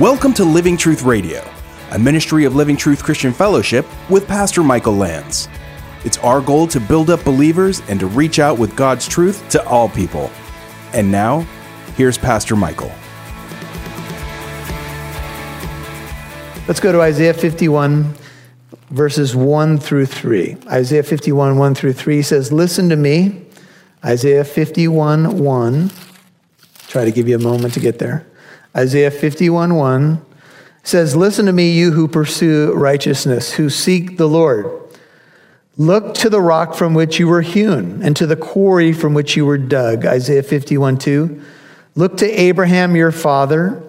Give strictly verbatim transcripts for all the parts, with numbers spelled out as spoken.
Welcome to Living Truth Radio, a ministry of Living Truth Christian Fellowship with Pastor Michael Lands. It's our goal to build up believers and to reach out with God's truth to all people. And now, here's Pastor Michael. Let's go to Isaiah fifty-one, verses one through three. Isaiah fifty-one, one through three says, "Listen to me." Isaiah fifty-one, one. Try to give you a moment to get there. Isaiah fifty-one, one says, "Listen to me, you who pursue righteousness, who seek the Lord. Look to the rock from which you were hewn and to the quarry from which you were dug." Isaiah fifty-one, two. "Look to Abraham, your father,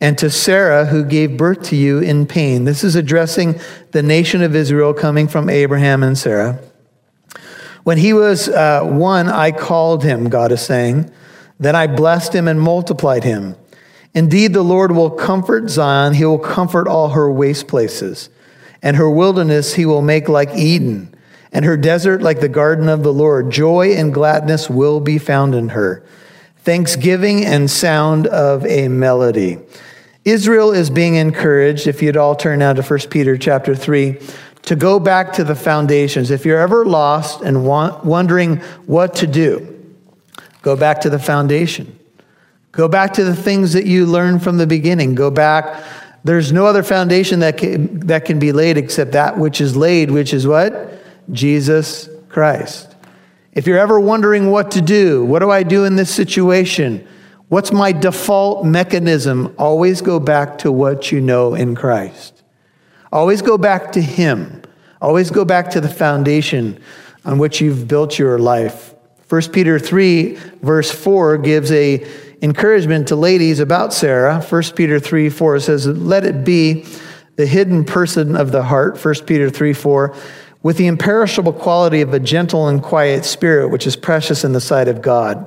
and to Sarah, who gave birth to you in pain." This is addressing the nation of Israel coming from Abraham and Sarah. "When he was uh, one, I called him," God is saying. "Then I blessed him and multiplied him. Indeed, the Lord will comfort Zion. He will comfort all her waste places. And her wilderness he will make like Eden, and her desert like the garden of the Lord. Joy and gladness will be found in her, thanksgiving and sound of a melody." Israel is being encouraged, if you'd all turn now to First Peter chapter three, to go back to the foundations. If you're ever lost and want, wondering what to do, go back to the foundation. Go back to the things that you learned from the beginning. Go back. There's no other foundation that can, that can be laid except that which is laid, which is what? Jesus Christ. If you're ever wondering what to do, what do I do in this situation? What's my default mechanism? Always go back to what you know in Christ. Always go back to Him. Always go back to the foundation on which you've built your life. First Peter three, verse four gives a encouragement to ladies about Sarah. First Peter three, four says, "Let it be the hidden person of the heart," First Peter three, four, "with the imperishable quality of a gentle and quiet spirit, which is precious in the sight of God.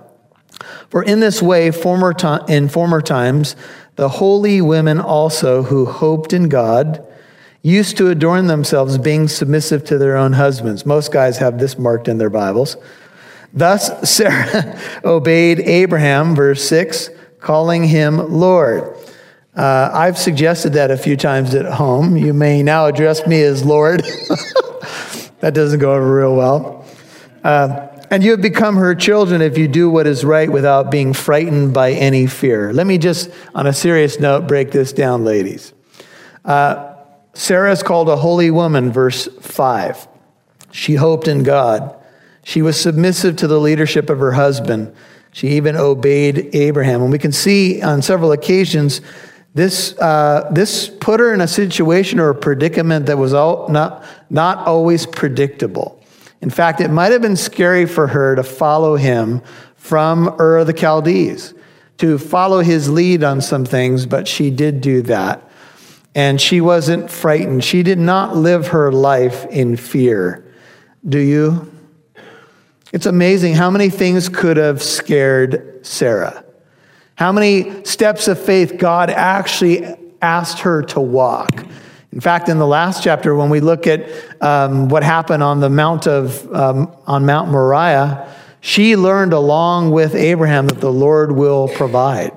For in this way, former to- in former times, the holy women also who hoped in God used to adorn themselves, being submissive to their own husbands." Most guys have this marked in their Bibles. "Thus Sarah obeyed Abraham," verse six, "calling him Lord." Uh, I've suggested that a few times at home. You may now address me as Lord. That doesn't go over real well. Uh, "and you have become her children if you do what is right without being frightened by any fear." Let me just, on a serious note, break this down, ladies. Uh, Sarah is called a holy woman, verse five. She hoped in God. She was submissive to the leadership of her husband. She even obeyed Abraham. And we can see on several occasions, this uh, this put her in a situation or a predicament that was all, not, not always predictable. In fact, it might have been scary for her to follow him from Ur of the Chaldees, to follow his lead on some things, but she did do that. And she wasn't frightened. She did not live her life in fear. Do you? It's amazing how many things could have scared Sarah. How many steps of faith God actually asked her to walk. In fact, in the last chapter, when we look at um, what happened on the Mount of um, on Mount Moriah, she learned along with Abraham that the Lord will provide.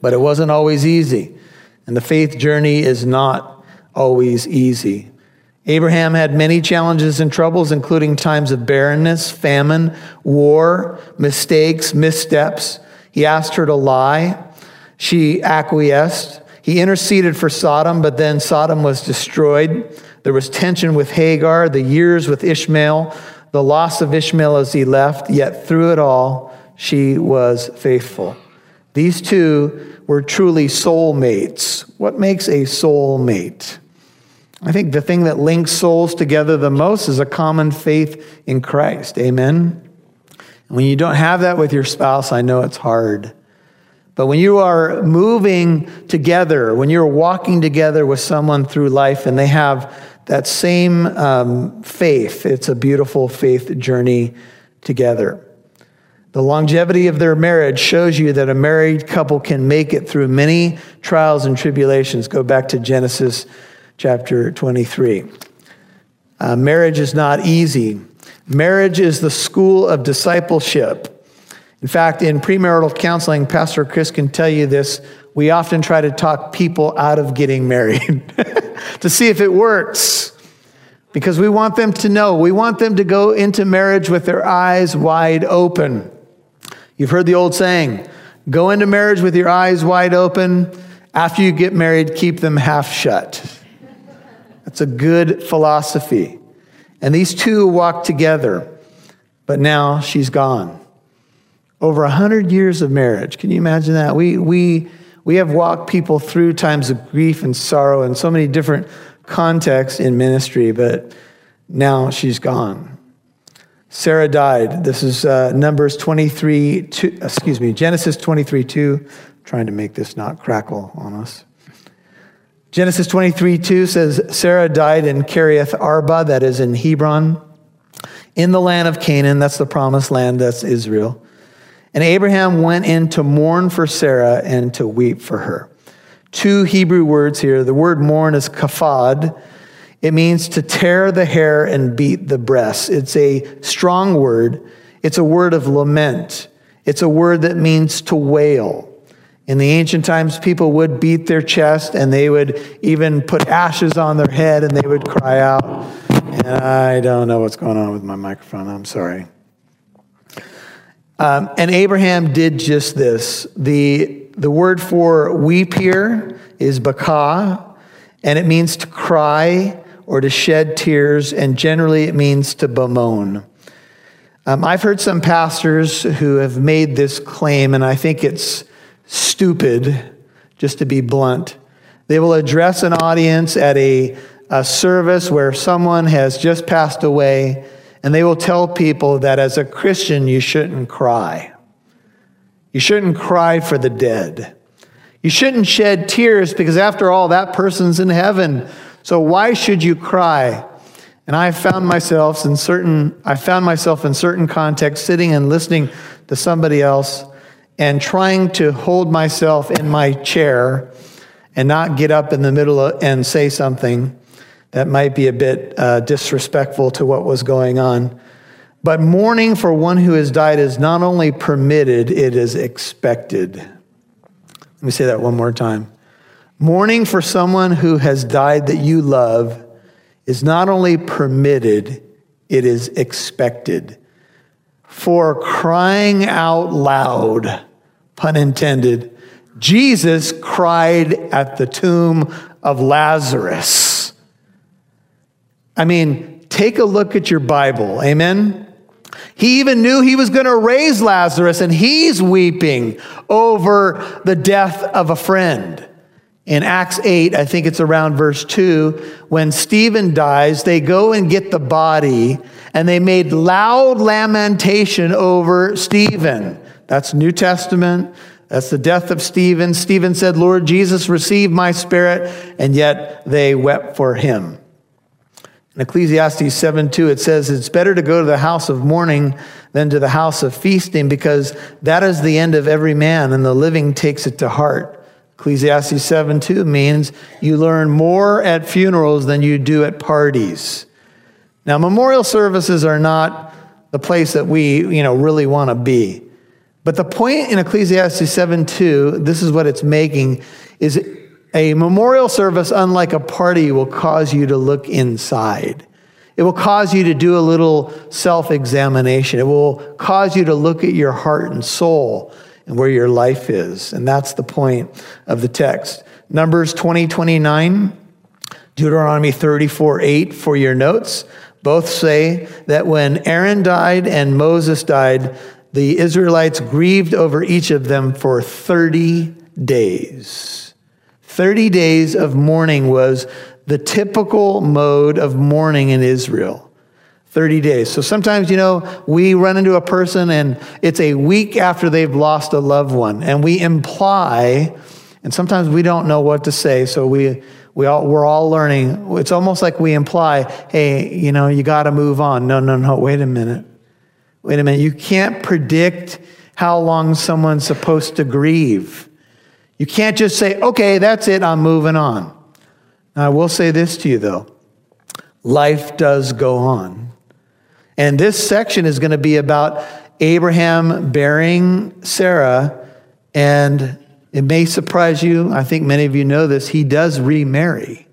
But it wasn't always easy, and the faith journey is not always easy. Abraham had many challenges and troubles, including times of barrenness, famine, war, mistakes, missteps. He asked her to lie. She acquiesced. He interceded for Sodom, but then Sodom was destroyed. There was tension with Hagar, the years with Ishmael, the loss of Ishmael as he left, yet through it all, she was faithful. These two were truly soulmates. What makes a soulmate? I think the thing that links souls together the most is a common faith in Christ. Amen? And when you don't have that with your spouse, I know it's hard. But when you are moving together, when you're walking together with someone through life and they have that same um, faith, it's a beautiful faith journey together. The longevity of their marriage shows you that a married couple can make it through many trials and tribulations. Go back to Genesis chapter twenty-three. Uh, marriage is not easy. Marriage is the school of discipleship. In fact, in premarital counseling, Pastor Chris can tell you this we often try to talk people out of getting married to see if it works, because we want them to know. We want them to go into marriage with their eyes wide open. You've heard the old saying, go into marriage with your eyes wide open. After you get married, keep them half shut. That's a good philosophy. And these two walk together, but now she's gone. Over a hundred years of marriage. Can you imagine that? We we we have walked people through times of grief and sorrow in so many different contexts in ministry, but now she's gone. Sarah died. This is uh, Numbers twenty-three, two, excuse me, Genesis twenty-three two. Trying to make this not crackle on us. Genesis twenty-three two says, Sarah died in Kiriath Arba, that is in Hebron, in the land of Canaan. That's the promised land, that's Israel. And Abraham went in to mourn for Sarah and to weep for her. Two Hebrew words here. The word mourn is kaphad. It means to tear the hair and beat the breast. It's a strong word. It's a word of lament. It's a word that means to wail. In the ancient times, people would beat their chest, and they would even put ashes on their head, and they would cry out. And I don't know what's going on with my microphone. I'm sorry. Um, and Abraham did just this. The, the word for weep here is bakah, and it means to cry or to shed tears, and generally it means to bemoan. Um, I've heard some pastors who have made this claim, and I think it's stupid, just to be blunt. They will address an audience at a, a service where someone has just passed away, and they will tell people that as a Christian, you shouldn't cry. You shouldn't cry for the dead. You shouldn't shed tears because after all, that person's in heaven. So why should you cry? And I found myself in certain, I found myself in certain contexts sitting and listening to somebody else and trying to hold myself in my chair and not get up in the middle of, and say something that might be a bit uh, disrespectful to what was going on. But mourning for one who has died is not only permitted, it is expected. Let me say that one more time. Mourning for someone who has died that you love is not only permitted, it is expected. For crying out loud, pun intended, Jesus cried at the tomb of Lazarus. I mean, take a look at your Bible, amen? He even knew he was going to raise Lazarus, and he's weeping over the death of a friend. In Acts eight, I think it's around verse two, when Stephen dies, they go and get the body, and they made loud lamentation over Stephen. That's New Testament. That's the death of Stephen. Stephen said, Lord Jesus, receive my spirit, and yet they wept for him. In Ecclesiastes seven two, it says, it's better to go to the house of mourning than to the house of feasting, because that is the end of every man, and the living takes it to heart. Ecclesiastes seven two means you learn more at funerals than you do at parties. Now, memorial services are not the place that we, you know, really want to be. But the point in Ecclesiastes seven two, this is what it's making, is a memorial service, unlike a party, will cause you to look inside. It will cause you to do a little self-examination. It will cause you to look at your heart and soul and where your life is. And that's the point of the text. Numbers twenty twenty-nine, Deuteronomy thirty-four eight for your notes, both say that when Aaron died and Moses died, the Israelites grieved over each of them for thirty days. Thirty days of mourning was the typical mode of mourning in Israel. Thirty days. So sometimes, you know, we run into a person and it's a week after they've lost a loved one, and we imply, and sometimes we don't know what to say, so we we all we're all learning. It's almost like we imply, hey, you know, you got to move on. No, no, no. Wait a minute. Wait a minute. You can't predict how long someone's supposed to grieve. You can't just say, okay, that's it, I'm moving on. Now, I will say this to you, though. Life does go on. And this section is going to be about Abraham burying Sarah and It may surprise you. I think many of you know this. He does remarry.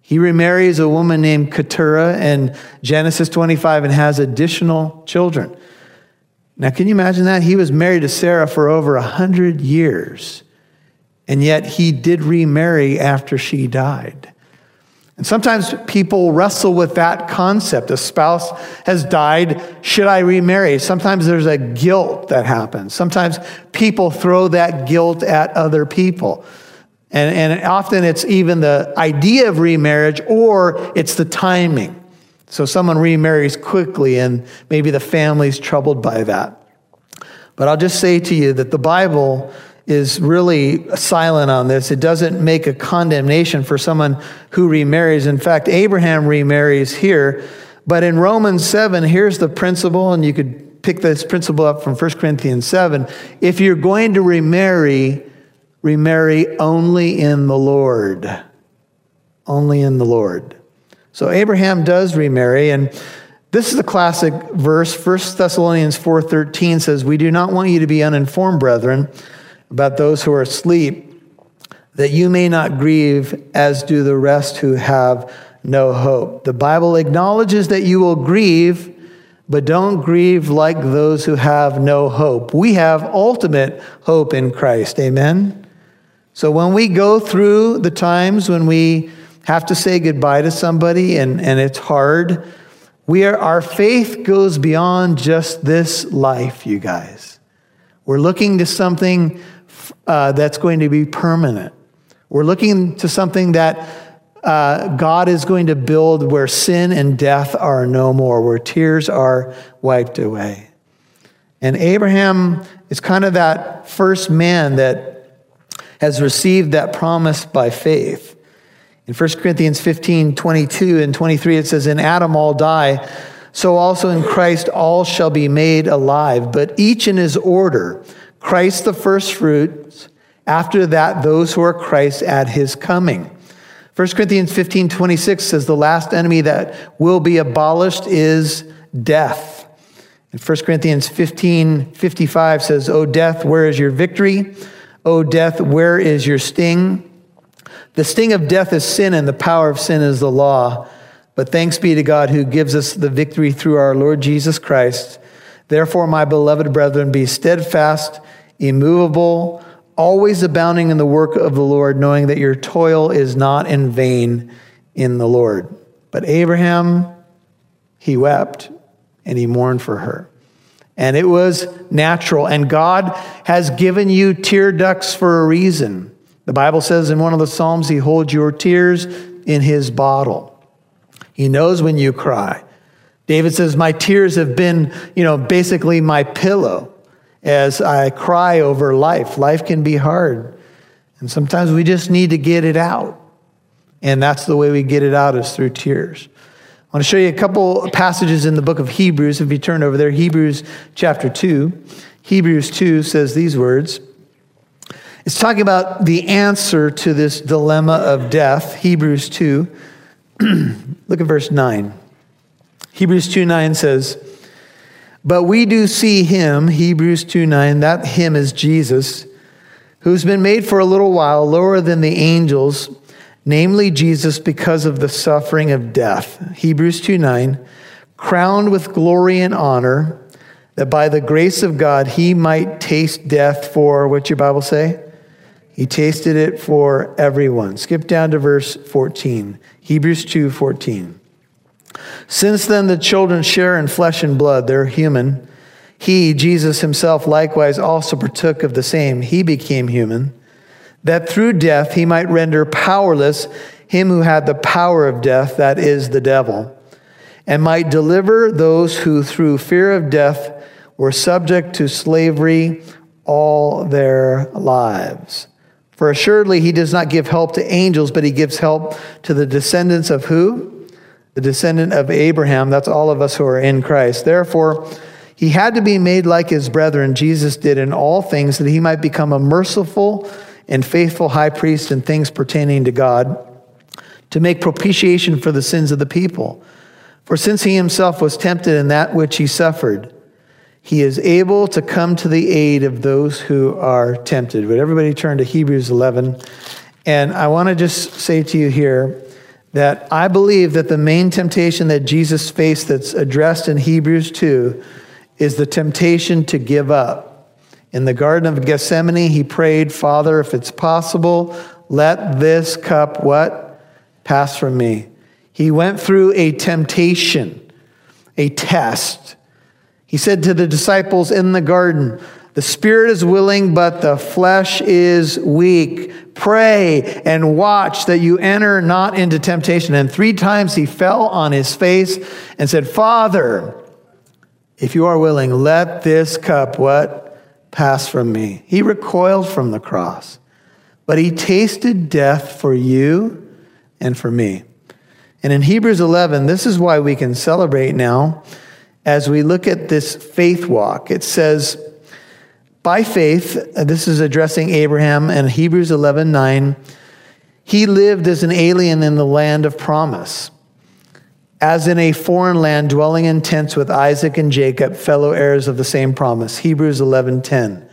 He remarries a woman named Keturah in Genesis twenty-five and has additional children. Now, can you imagine that? He was married to Sarah for over one hundred years, and yet he did remarry after she died. And sometimes people wrestle with that concept. A spouse has died, should I remarry? Sometimes there's a guilt that happens. Sometimes people throw that guilt at other people. And, and often it's even the idea of remarriage, or it's the timing. So someone remarries quickly and maybe the family's troubled by that. But I'll just say to you that the Bible is really silent on this. It doesn't make a condemnation for someone who remarries. In fact, Abraham remarries here. But in Romans seven, here's the principle, and you could pick this principle up from First Corinthians seven. If you're going to remarry, remarry only in the Lord. Only in the Lord. So Abraham does remarry, and this is the classic verse. First Thessalonians four thirteen says, "We do not want you to be uninformed, brethren, about those who are asleep, that you may not grieve as do the rest who have no hope." The Bible acknowledges that you will grieve, but don't grieve like those who have no hope. We have ultimate hope in Christ, amen? So when we go through the times when we have to say goodbye to somebody, and, and it's hard. We are, our faith goes beyond just this life, you guys. We're looking to something uh, that's going to be permanent. We're looking to something that uh, God is going to build where sin and death are no more, where tears are wiped away. And Abraham is kind of that first man that has received that promise by faith. In First Corinthians fifteen, twenty-two and twenty-three, it says, "In Adam all die, so also in Christ all shall be made alive, but each in his order, Christ the first fruits, after that those who are Christ at his coming." First Corinthians fifteen, twenty-six says, "The last enemy that will be abolished is death." And First Corinthians fifteen, fifty-five says, "O death, where is your victory? O death, where is your sting? The sting of death is sin, and the power of sin is the law. But thanks be to God who gives us the victory through our Lord Jesus Christ. Therefore, my beloved brethren, be steadfast, immovable, always abounding in the work of the Lord, knowing that your toil is not in vain in the Lord." But Abraham, he wept, and he mourned for her. And it was natural. And God has given you tear ducts for a reason. The Bible says in one of the Psalms, he holds your tears in his bottle. He knows when you cry. David says, "My tears have been, you know, basically my pillow as I cry over life." Life can be hard. And sometimes we just need to get it out. And that's the way we get it out, is through tears. I want to show you a couple passages in the book of Hebrews. If you turn over there, Hebrews chapter two. Hebrews two says these words. It's talking about the answer to this dilemma of death. Hebrews two, look at verse nine. Hebrews two nine says, "But we do see him," Hebrews two nine, that him is Jesus, "who's been made for a little while lower than the angels, namely Jesus, because of the suffering of death." Hebrews two nine, "crowned with glory and honor, that by the grace of God he might taste death for," what's your Bible say? "He tasted it for everyone." Skip down to verse fourteen, Hebrews two fourteen. "Since then the children share in flesh and blood," they're human, "he, Jesus himself, likewise also partook of the same." He became human, "that through death he might render powerless him who had the power of death," that is the devil, "and might deliver those who through fear of death were subject to slavery all their lives. For assuredly he does not give help to angels, but he gives help to the descendants of" who? "The descendant of Abraham." That's all of us who are in Christ. "Therefore, he had to be made like his brethren," Jesus did, "in all things, that he might become a merciful and faithful high priest in things pertaining to God, to make propitiation for the sins of the people. For since he himself was tempted in that which he suffered, He is able to come to the aid of those who are tempted. But everybody turn to Hebrews eleven. And I want to just say to you here that I believe that the main temptation that Jesus faced that's addressed in Hebrews two is the temptation to give up. In the Garden of Gethsemane, he prayed, Father, if it's possible, let this cup, what? Pass from me. He went through a temptation, a test. He said to the disciples in the garden, the spirit is willing, but the flesh is weak. Pray and watch that you enter not into temptation. And three times he fell on his face and said, Father, if you are willing, let this cup, what? Pass from me. He recoiled from the cross, but he tasted death for you and for me. And in Hebrews eleven, this is why we can celebrate now as we look at this faith walk. It says, by faith, this is addressing Abraham in Hebrews eleven nine, he lived as an alien in the land of promise, as in a foreign land, dwelling in tents with Isaac and Jacob, fellow heirs of the same promise. Hebrews eleven ten,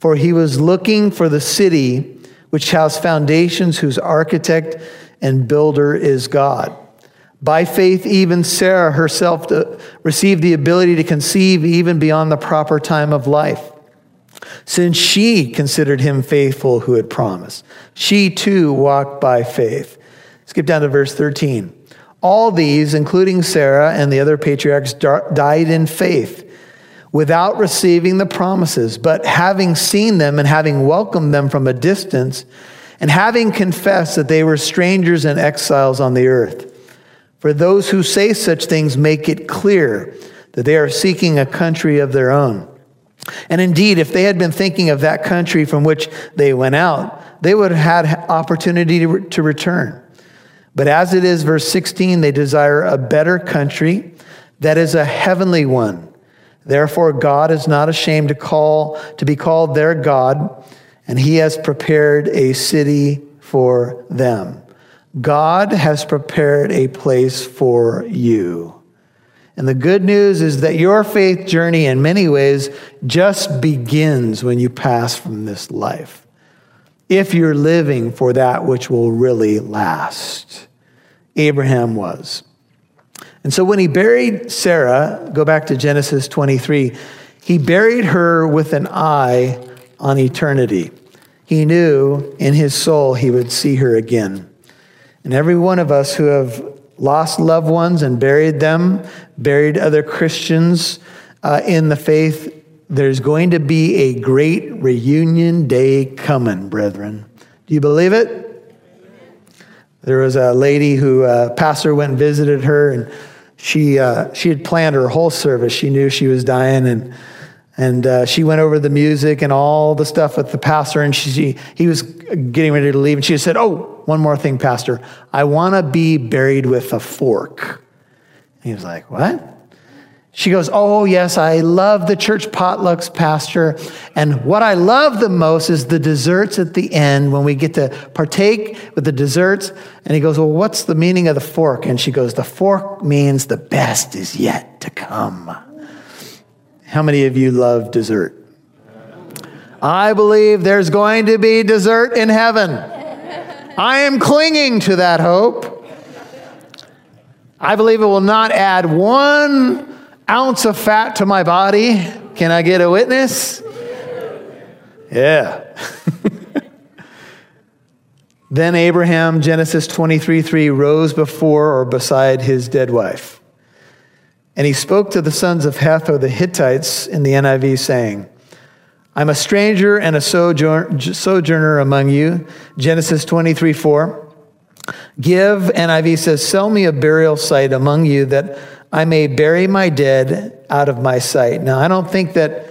for he was looking for the city which housed foundations, whose architect and builder is God. By faith, even Sarah herself received the ability to conceive even beyond the proper time of life, since she considered him faithful who had promised. She too walked by faith. Skip down to verse thirteen. All these, including Sarah and the other patriarchs, died in faith without receiving the promises, but having seen them and having welcomed them from a distance, and having confessed that they were strangers and exiles on the earth. For those who say such things make it clear that they are seeking a country of their own. And indeed, if they had been thinking of that country from which they went out, they would have had opportunity to, re- to return. But as it is, verse sixteen, they desire a better country, that is a heavenly one. Therefore, God is not ashamed to call to be called their God, and he has prepared a city for them. God has prepared a place for you. And the good news is that your faith journey in many ways just begins when you pass from this life, if you're living for that which will really last. Abraham was. And so when he buried Sarah, go back to Genesis twenty-three, he buried her with an eye on eternity. He knew in his soul he would see her again. And every one of us who have lost loved ones and buried them, buried other Christians uh, in the faith, there's going to be a great reunion day coming, brethren. Do you believe it? There was a lady who, uh, pastor went and visited her, and she uh, she had planned her whole service. She knew she was dying, and And uh, she went over the music and all the stuff with the pastor, and she he was getting ready to leave. And she said, oh, one more thing, pastor. I want to be buried with a fork. And he was like, what? She goes, oh, yes, I love the church potlucks, pastor. And what I love the most is the desserts at the end when we get to partake with the desserts. And he goes, well, what's the meaning of the fork? And she goes, the fork means the best is yet to come. How many of you love dessert? I believe there's going to be dessert in heaven. I am clinging to that hope. I believe it will not add one ounce of fat to my body. Can I get a witness? Yeah. Then Abraham, Genesis twenty-three three, rose before or beside his dead wife. And he spoke to the sons of Heth, or the Hittites, in the N I V, saying, I'm a stranger and a sojourner among you. Genesis twenty-three four. Give, N I V says, sell me a burial site among you that I may bury my dead out of my sight. Now, I don't think that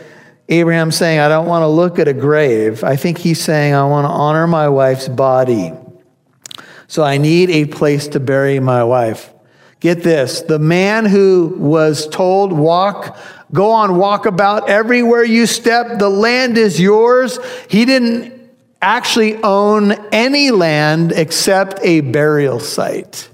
Abraham's saying, I don't want to look at a grave. I think he's saying, I want to honor my wife's body. So I need a place to bury my wife. Get this, the man who was told, walk, go on walkabout everywhere you step, the land is yours. He didn't actually own any land except a burial site.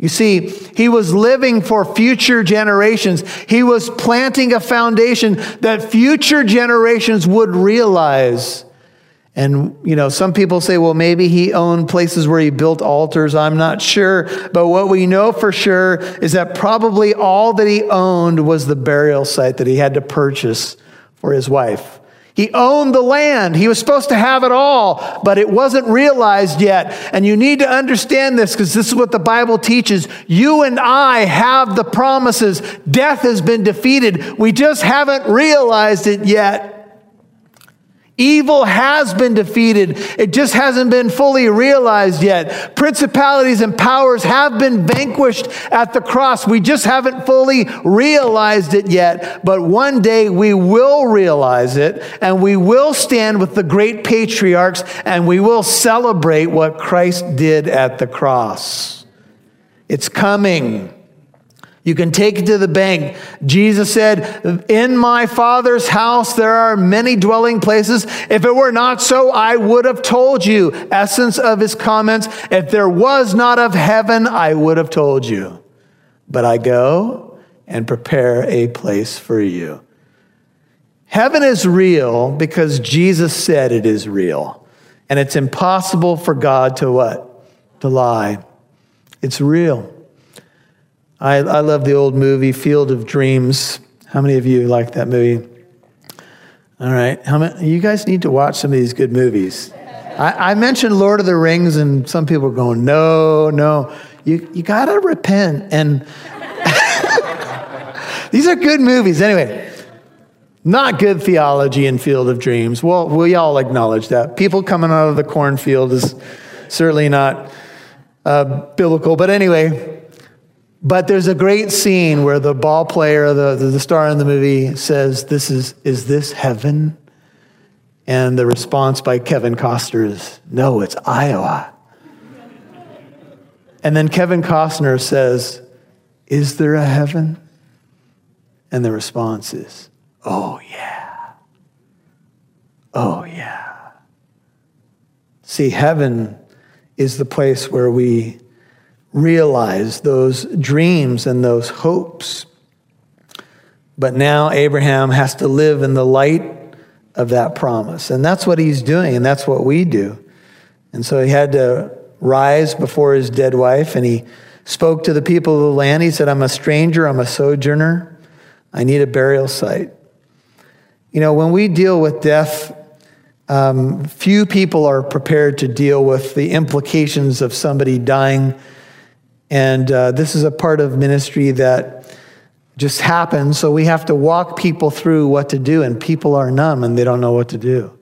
You see, he was living for future generations. He was planting a foundation that future generations would realize. And, you know, some people say, well, maybe he owned places where he built altars. I'm not sure. But what we know for sure is that probably all that he owned was the burial site that he had to purchase for his wife. He owned the land. He was supposed to have it all, but it wasn't realized yet. And you need to understand this because this is what the Bible teaches. You and I have the promises. Death has been defeated. We just haven't realized it yet. Evil has been defeated. It just hasn't been fully realized yet. Principalities and powers have been vanquished at the cross. We just haven't fully realized it yet. But one day we will realize it, and we will stand with the great patriarchs, and we will celebrate what Christ did at the cross. It's coming. You can take it to the bank. Jesus said, in my Father's house, there are many dwelling places. If it were not so, I would have told you. Essence of his comments. If there was not of heaven, I would have told you. But I go and prepare a place for you. Heaven is real because Jesus said it is real. And it's impossible for God to what? To lie. It's real. I, I love the old movie, Field of Dreams. How many of you like that movie? All right. How many, you guys need to watch some of these good movies. I, I mentioned Lord of the Rings, and some people are going, no, no. You, you got to repent. And these are good movies. Anyway, not good theology in Field of Dreams. Well, we all acknowledge that. People coming out of the cornfield is certainly not uh, biblical. But anyway... But there's a great scene where the ball player, the, the star in the movie, says, "This is is this heaven?" And the response by Kevin Costner is, "No, it's Iowa." And then Kevin Costner says, "Is there a heaven?" And the response is, "Oh, yeah. Oh, yeah." See, heaven is the place where we realize those dreams and those hopes. But now Abraham has to live in the light of that promise. And that's what he's doing, and that's what we do. And so he had to rise before his dead wife, and he spoke to the people of the land. He said, I'm a stranger, I'm a sojourner. I need a burial site. You know, when we deal with death, um, few people are prepared to deal with the implications of somebody dying. And uh, this is a part of ministry that just happens. So we have to walk people through what to do. And people are numb and they don't know what to do.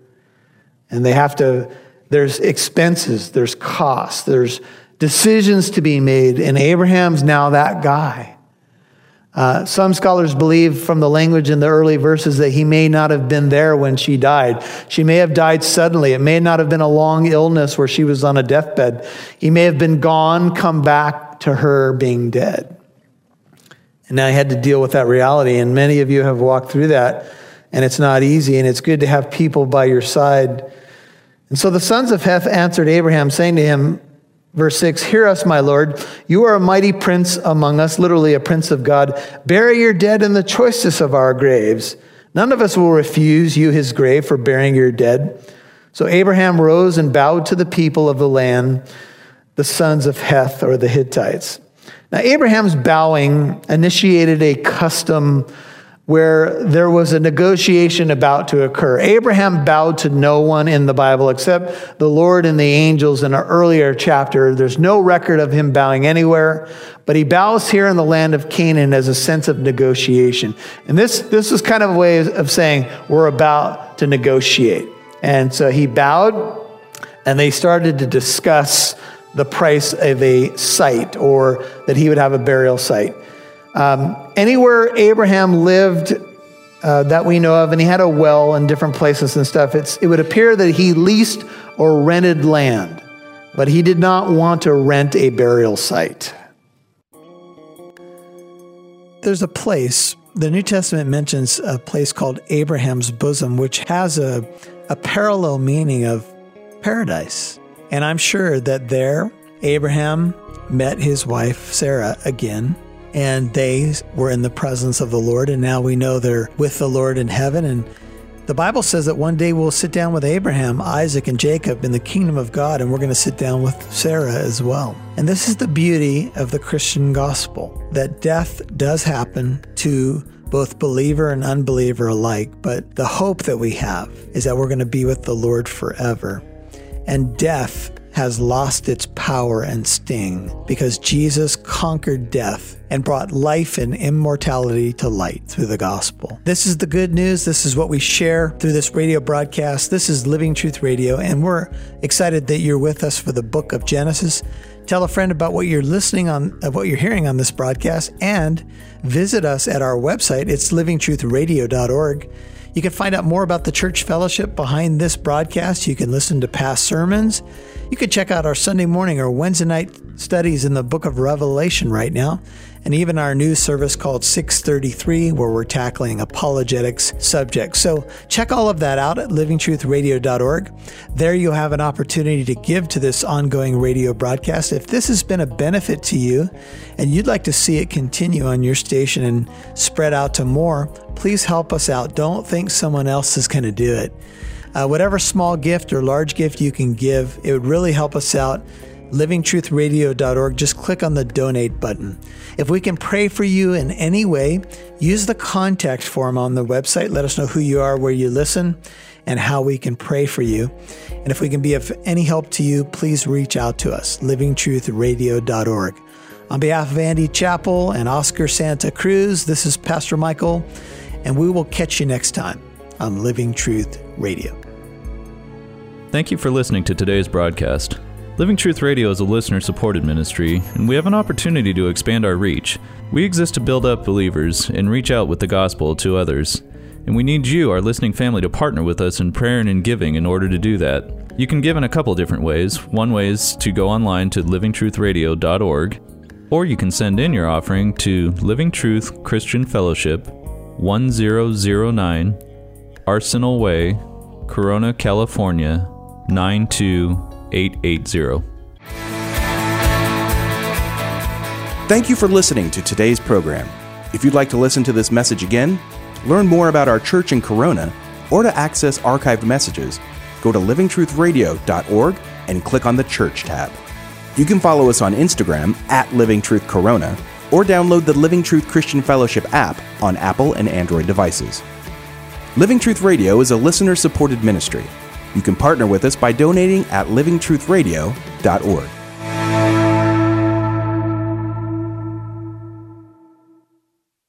And they have to, there's expenses, there's costs, there's decisions to be made. And Abraham's now that guy. Uh, some scholars believe from the language in the early verses that he may not have been there when she died. She may have died suddenly. It may not have been a long illness where she was on a deathbed. He may have been gone, come back to her being dead. And now he had to deal with that reality. And many of you have walked through that, and it's not easy. And it's good to have people by your side. And so the sons of Heth answered Abraham, saying to him, verse six, hear us, my Lord. You are a mighty prince among us, literally a prince of God. Bury your dead in the choicest of our graves. None of us will refuse you his grave for burying your dead. So Abraham rose and bowed to the people of the land, the sons of Heth, or the Hittites. Now, Abraham's bowing initiated a custom where there was a negotiation about to occur. Abraham bowed to no one in the Bible except the Lord and the angels in an earlier chapter. There's no record of him bowing anywhere, but he bows here in the land of Canaan as a sense of negotiation. And this, this is kind of a way of saying, we're about to negotiate. And so he bowed, and they started to discuss the price of a site, or that he would have a burial site. Um, anywhere Abraham lived uh, that we know of, and he had a well in different places and stuff, it's, it would appear that he leased or rented land, but he did not want to rent a burial site. There's a place, the New Testament mentions a place called Abraham's bosom, which has a, a parallel meaning of paradise. And I'm sure that there Abraham met his wife Sarah again, and they were in the presence of the Lord, and now we know they're with the Lord in heaven. And the Bible says that one day we'll sit down with Abraham, Isaac, and Jacob in the kingdom of God, and we're going to sit down with Sarah as well. And this is the beauty of the Christian gospel, that death does happen to both believer and unbeliever alike, but the hope that we have is that we're going to be with the Lord forever. And death has lost its power and sting because Jesus conquered death and brought life and immortality to light through the gospel. This is the good news. This is what we share through this radio broadcast. This is Living Truth Radio, and we're excited that you're with us for the book of Genesis. Tell a friend about what you're listening on, of what you're hearing on this broadcast, and visit us at our website. It's living truth radio dot org. You can find out more about the church fellowship behind this broadcast. You can listen to past sermons. You can check out our Sunday morning or Wednesday night studies in the book of Revelation right now, and even our new service called six thirty-three, where we're tackling apologetics subjects. So check all of that out at living truth radio dot org. There you'll have an opportunity to give to this ongoing radio broadcast. If this has been a benefit to you and you'd like to see it continue on your station and spread out to more, please help us out. Don't think someone else is going to do it. Uh, whatever small gift or large gift you can give, it would really help us out. living truth radio dot org. Just click on the donate button. If we can pray for you in any way, use the contact form on the website. Let us know who you are, where you listen, and how we can pray for you. And if we can be of any help to you, please reach out to us, living truth radio dot org. On behalf of Andy Chappell and Oscar Santa Cruz, this is Pastor Michael, and we will catch you next time on Living Truth Radio. Thank you for listening to today's broadcast. Living Truth Radio is a listener-supported ministry, and we have an opportunity to expand our reach. We exist to build up believers and reach out with the gospel to others. And we need you, our listening family, to partner with us in prayer and in giving in order to do that. You can give in a couple different ways. One way is to go online to living truth radio dot org, or you can send in your offering to Living Truth Christian Fellowship, one thousand nine Arsenal Way, Corona, California, nine two eight eight zero. Thank you for listening to today's program. If you'd like to listen to this message again, learn more about our church in Corona, or to access archived messages, go to living truth radio dot org and click on the Church tab. You can follow us on Instagram at Living Truth Corona, or download the Living Truth Christian Fellowship app on Apple and Android devices. Living Truth Radio is a listener-supported ministry. You can partner with us by donating at living truth radio dot org.